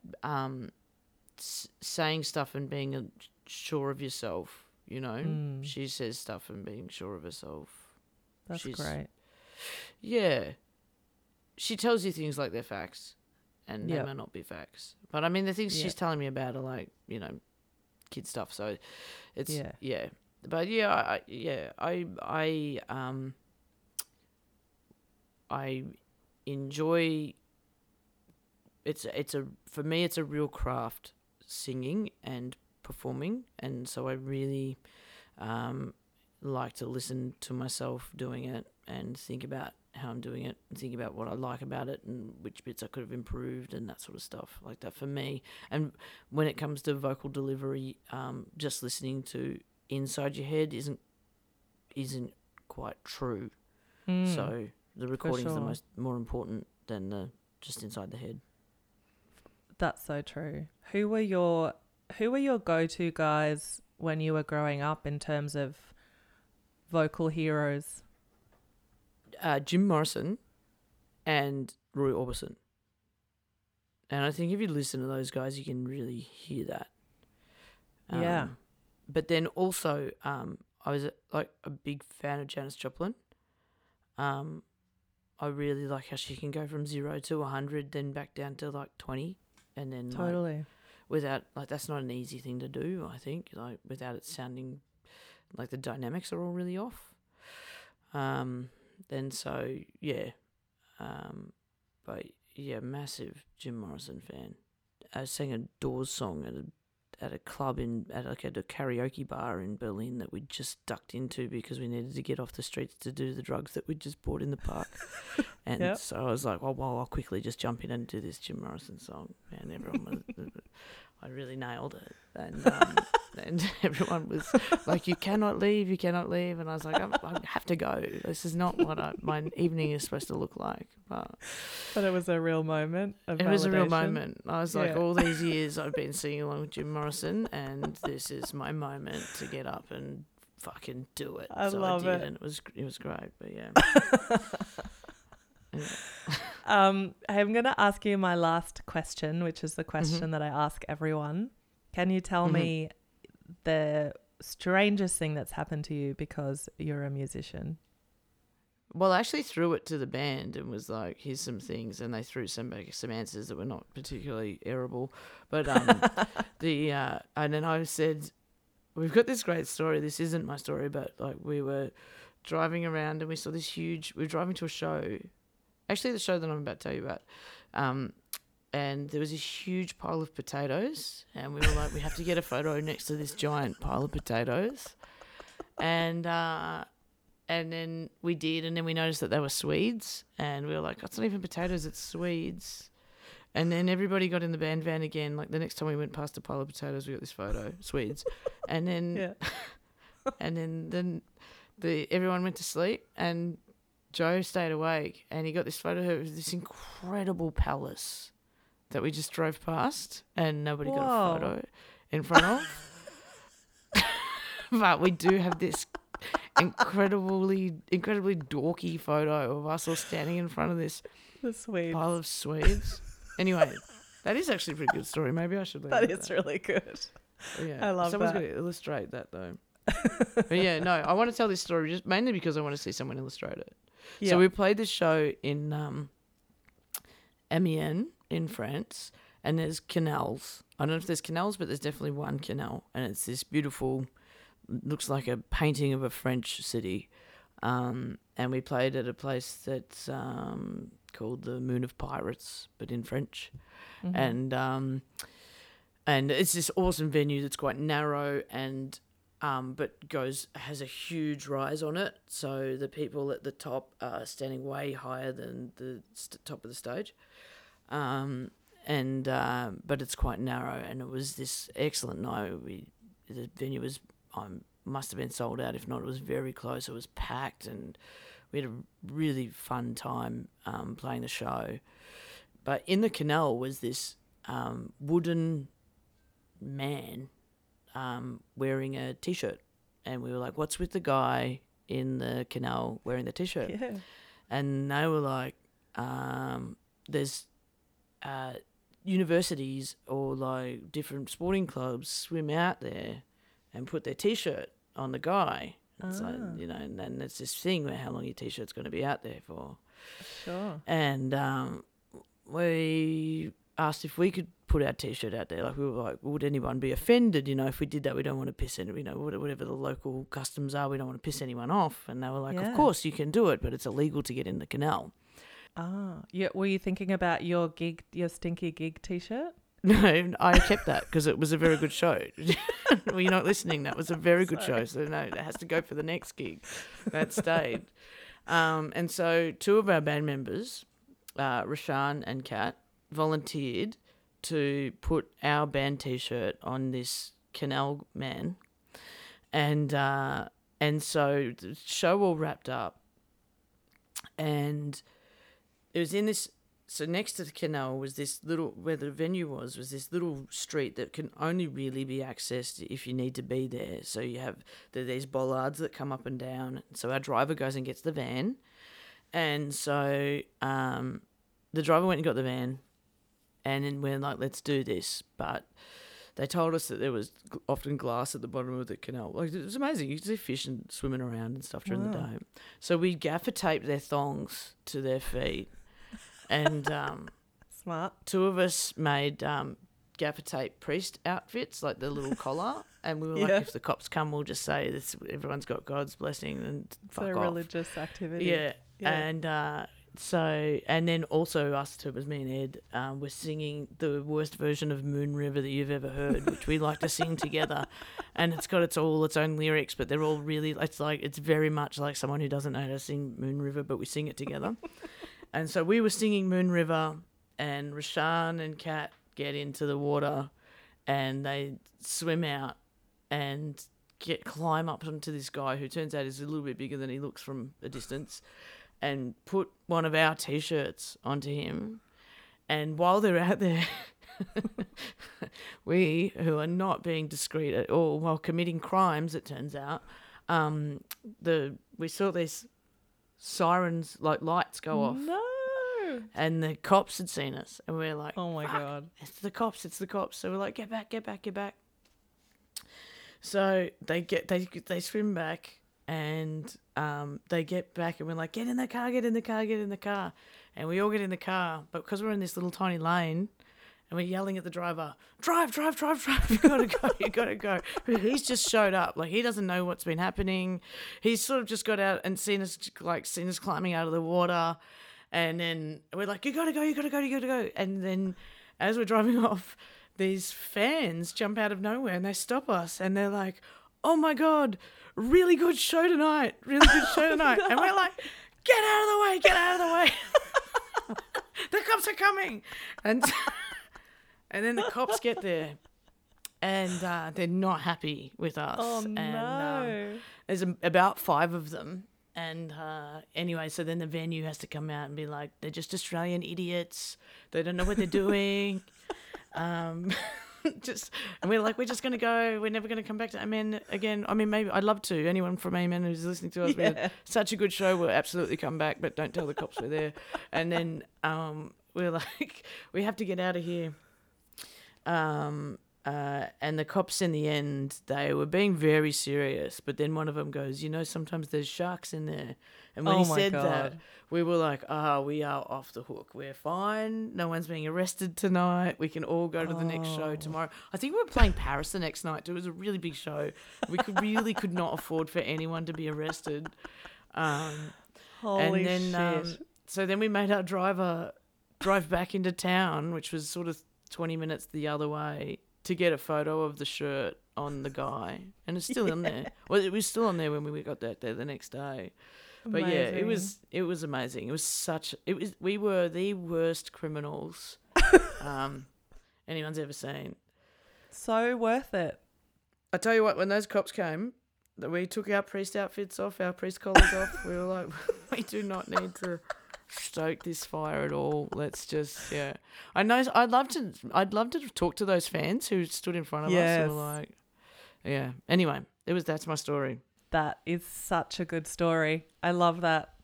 saying stuff and being sure of yourself, you know. She says stuff and being sure of herself. That's great. Yeah. She tells you things like they're facts, and they may not be facts. But, I mean, the things she's telling me about are like, you know, kid stuff. So it's, yeah. But, I enjoy, for me, it's a real craft, singing and performing. And so I really, like to listen to myself doing it and think about how I'm doing it and think about what I like about it and which bits I could have improved and that sort of stuff like that for me. And when it comes to vocal delivery, just listening to inside your head isn't quite true. So the recording's the more important than the just inside the head. That's so true. Who were your go-to guys when you were growing up in terms of vocal heroes? Jim Morrison and Roy Orbison. And I think if you listen to those guys, you can really hear that. Yeah. But then also, I was a big fan of Janis Joplin. I really like how she can go from 0 to 100, then back down to like 20, and then totally without that's not an easy thing to do. I think without it sounding like the dynamics are all really off. Massive Jim Morrison fan. I sang a Doors song at a club at a karaoke bar in Berlin that we just ducked into because we needed to get off the streets to do the drugs that we just bought in the park. And so I was like, well, I'll quickly just jump in and do this Jim Morrison song. And everyone was I really nailed it. And and everyone was like, you cannot leave. And I was like, I have to go. This is not what my evening is supposed to look like. But it was a real moment of validation. It was a real moment. I was like, all these years I've been singing along with Jim Morrison, and this is my moment to get up and fucking do it. I did. And it was great, but yeah. Yeah. I'm going to ask you my last question, which is the question that I ask everyone. Can you tell me the strangest thing that's happened to you because you're a musician? Well, I actually threw it to the band and was like, here's some things, and they threw some answers that were not particularly airable. But and then I said, we've got this great story. This isn't my story, but like we were driving around and we saw this huge – we were driving to a show – actually, the show that I'm about to tell you about, and there was a huge pile of potatoes, and we were like, we have to get a photo next to this giant pile of potatoes, and then we did, and then we noticed that they were Swedes, and we were like, it's not even potatoes, it's Swedes, and then everybody got in the band van again. Like the next time we went past a pile of potatoes, we got this photo, Swedes, and then everyone went to sleep and Joe stayed awake and he got this photo of this incredible palace that we just drove past and nobody got a photo in front of. But we do have this incredibly dorky photo of us all standing in front of this pile of Swedes. Anyway, that is actually a pretty good story. Maybe I should leave that. That is really good. Yeah. I love Someone's going to illustrate that though. But yeah, no, I want to tell this story just mainly because I want to see someone illustrate it. Yeah. So we played this show in Amiens in France, and there's canals. I don't know if there's canals, but there's definitely one canal, and it's this beautiful, looks like a painting of a French city. And we played at a place that's called the Moon of Pirates, but in French. Mm-hmm. And it's this awesome venue that's quite narrow and but has a huge rise on it, so the people at the top are standing way higher than the top of the stage, but it's quite narrow. And it was this excellent night. The venue was must have been sold out, if not, it was very close. It was packed, and we had a really fun time playing the show. But in the canal was this wooden man. Wearing a T-shirt, and we were like, what's with the guy in the canal wearing the T-shirt? Yeah. And they were like, there's universities or like different sporting clubs swim out there and put their T-shirt on the guy. It's like, you know, and then there's this thing where how long your T-shirt's going to be out there for. Sure. And we asked if we could put our T-shirt out there. Like we were like, would anyone be offended, you know, if we did that? We don't want to piss anyone, you know, whatever the local customs are, we don't want to piss anyone off. And they were like, of course you can do it, but it's illegal to get in the canal. Yeah. Were you thinking about your gig, your stinky gig T-shirt? No, I kept that because it was a very good show. Well, you're not listening. That was a very good show. So no, it has to go for the next gig. That stayed. And so two of our band members, Rashan and Kat, volunteered to put our band T-shirt on this canal man. And so the show all wrapped up, and it was in this, so next to the canal was this little, where the venue was this little street that can only really be accessed if you need to be there. So you have these bollards that come up and down. So our driver goes and gets the van. And so the driver went and got the van. And then we're like, let's do this. But they told us that there was often glass at the bottom of the canal. Like, it was amazing. You could see fish and swimming around and stuff during the day. So we gaffer taped their thongs to their feet. And smart. Two of us made gaffer tape priest outfits, like the little collar. And we were like, if the cops come, we'll just say this, everyone's got God's blessing and fuck off. It's a religious activity. Yeah. And... So, and then also us two, it was me and Ed, were singing the worst version of Moon River that you've ever heard, which we like to sing together. And it's got its own lyrics, but they're all really, it's very much like someone who doesn't know how to sing Moon River, but we sing it together. And so we were singing Moon River, and Rashan and Kat get into the water and they swim out and climb up onto this guy who turns out is a little bit bigger than he looks from a distance, and put one of our T-shirts onto him. And while they're out there, we, who are not being discreet at all while committing crimes, it turns out, we saw these sirens, like lights go off. No. And the cops had seen us, and we're like, oh my God, it's the cops. So we're like, get back. So they swim back, and they get back, and we're like, get in the car. And we all get in the car, but because we're in this little tiny lane, and we're yelling at the driver, drive, you gotta go. He's just showed up, like he doesn't know what's been happening. He's sort of just got out and seen us climbing out of the water. And then we're like, you gotta go. And then as we're driving off, these fans jump out of nowhere and they stop us. And they're like, oh, my God, really good show tonight. No. And we're like, get out of the way. The cops are coming. And then the cops get there. And they're not happy with us. Oh, and, no. There's about five of them. And anyway, so then the venue has to come out and be like, they're just Australian idiots. They don't know what they're doing. And we're like, we're just going to go. We're never going to come back to Amiens again. I mean, maybe I'd love to. Anyone from Amiens who's listening to us, we had such a good show. We'll absolutely come back, but don't tell the cops we're there. And then we're like, we have to get out of here. And the cops in the end, they were being very serious, but then one of them goes, sometimes there's sharks in there. And when he said that, we were like, we are off the hook. We're fine. No one's being arrested tonight. We can all go to the next show tomorrow. I think we were playing Paris the next night too. It was a really big show. We could not afford for anyone to be arrested. Holy shit. So then we made our driver drive back into town, which was sort of 20 minutes the other way, to get a photo of the shirt on the guy, and it's still on there. Well, it was still on there when we got that there the next day. But amazing. Yeah, it was amazing. We were the worst criminals anyone's ever seen. So worth it. I tell you what, when those cops came, we took our priest outfits off, our priest collars off. We were like, we do not need to stoke this fire at all. Let's just, yeah. I know. I'd love to talk to those fans who stood in front of us and were like, yeah. Anyway, that's my story. That is such a good story. I love that.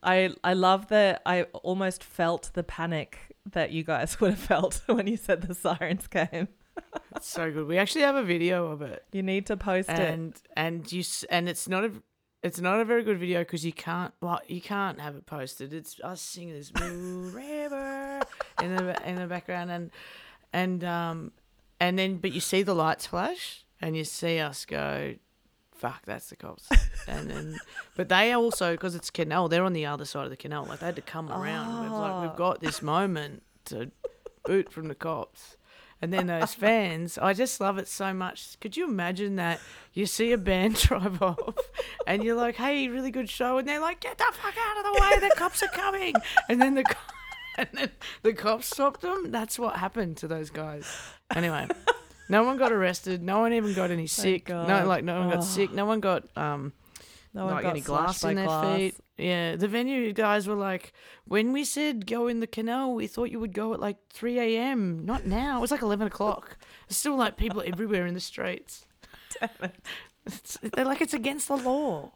I love that. I almost felt the panic that you guys would have felt when you said the sirens came. It's so good. We actually have a video of it. You need to post it. And it's not a very good video because you can't have it posted. It's us singing this Moon River in the background, and then but you see the lights flash and you see us go, fuck, that's the cops. And then but they also, because it's canal, they're on the other side of the canal. Like they had to come around. We've got this moment to boot from the cops. And then those fans, I just love it so much. Could you imagine that? You see a band drive off and you're like, hey, really good show. And they're like, get the fuck out of the way. The cops are coming. And then the cops stopped them. That's what happened to those guys. Anyway, no one got arrested. No one even got any sick. No one got sick. No one got any glass in their feet. Yeah, the venue guys were like, when we said go in the canal, we thought you would go at like 3 a.m. Not now. It was like 11 o'clock. There's still like people everywhere in the streets. Damn it. They're like, it's against the law.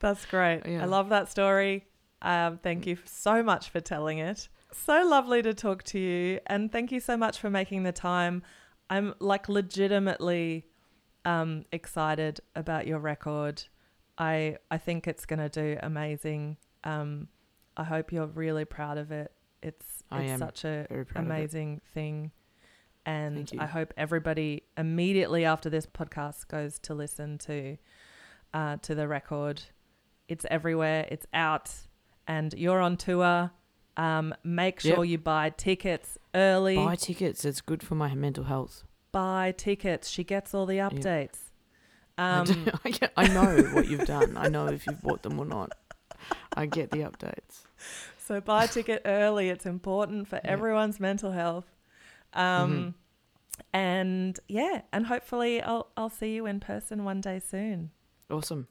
That's great. Yeah. I love that story. Thank you so much for telling it. So lovely to talk to you. And thank you so much for making the time. I'm like legitimately excited about your record. I think it's going to do amazing. I hope you're really proud of it. It's such an amazing thing. And I hope everybody immediately after this podcast goes to listen to the record. It's everywhere. It's out. And you're on tour. Make sure you buy tickets early. Buy tickets. It's good for my mental health. Buy tickets. She gets all the updates. Yep. I know what you've done. I know if you've bought them or not. I get the updates. So buy a ticket early. It's important for everyone's mental health. And yeah, and hopefully I'll see you in person one day soon. Awesome.